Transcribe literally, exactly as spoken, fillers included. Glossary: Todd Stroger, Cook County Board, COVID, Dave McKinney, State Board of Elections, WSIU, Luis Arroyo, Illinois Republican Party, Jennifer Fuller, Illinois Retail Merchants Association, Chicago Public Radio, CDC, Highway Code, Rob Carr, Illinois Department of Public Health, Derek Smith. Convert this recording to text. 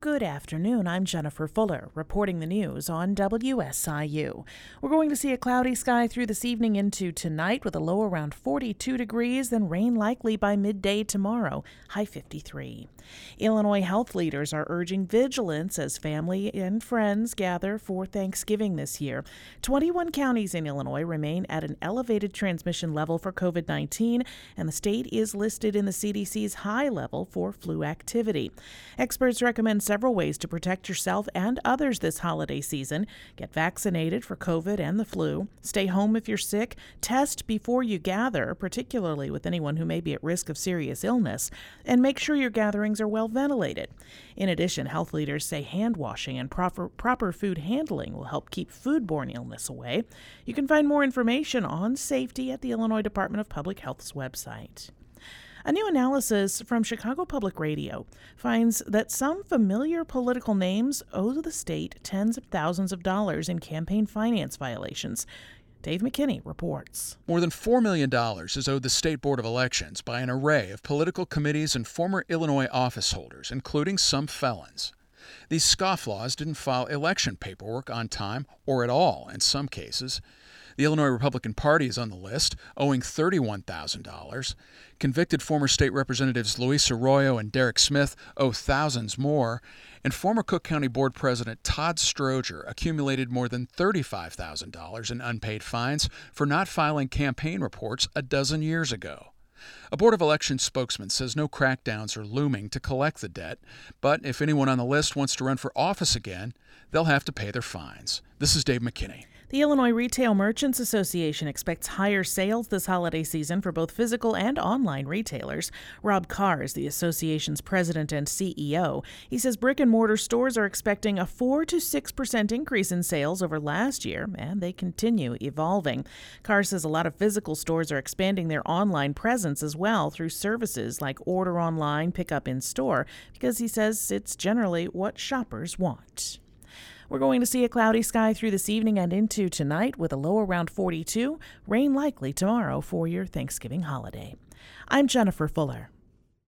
Good afternoon, I'm Jennifer Fuller, reporting the news on W S I U. We're going to see a cloudy sky through this evening into tonight with a low around forty-two degrees, then rain likely by midday tomorrow, high fifty-three. Illinois health leaders are urging vigilance as family and friends gather for Thanksgiving this year. twenty-one counties in Illinois remain at an elevated transmission level for COVID nineteen, and the state is listed in the C D C's high level for flu activity. Experts recommend several ways to protect yourself and others this holiday season. Get vaccinated for COVID and the flu. Stay home if you're sick. Test before you gather, particularly with anyone who may be at risk of serious illness. And make sure your gatherings are well ventilated. In addition, health leaders say hand washing and proper, proper food handling will help keep foodborne illness away. You can find more information on safety at the Illinois Department of Public Health's website. A new analysis from Chicago Public Radio finds that some familiar political names owe the state tens of thousands of dollars in campaign finance violations. Dave McKinney reports. More than four million dollars is owed the State Board of Elections by an array of political committees and former Illinois office holders, including some felons. These scofflaws didn't file election paperwork on time or at all in some cases. The Illinois Republican Party is on the list, owing thirty-one thousand dollars. Convicted former state representatives Luis Arroyo and Derek Smith owe thousands more, and former Cook County Board President Todd Stroger accumulated more than thirty-five thousand dollars in unpaid fines for not filing campaign reports a dozen years ago. A Board of Elections spokesman says no crackdowns are looming to collect the debt, but if anyone on the list wants to run for office again, they'll have to pay their fines. This is Dave McKinney. The Illinois Retail Merchants Association expects higher sales this holiday season for both physical and online retailers. Rob Carr is the association's president and C E O. He says brick-and-mortar stores are expecting a four to six percent increase in sales over last year, and they continue evolving. Carr says a lot of physical stores are expanding their online presence as well through services like order online, pick up in store, because he says it's generally what shoppers want. We're going to see a cloudy sky through this evening and into tonight with a low around forty-two, rain likely tomorrow for your Thanksgiving holiday. I'm Jennifer Fuller.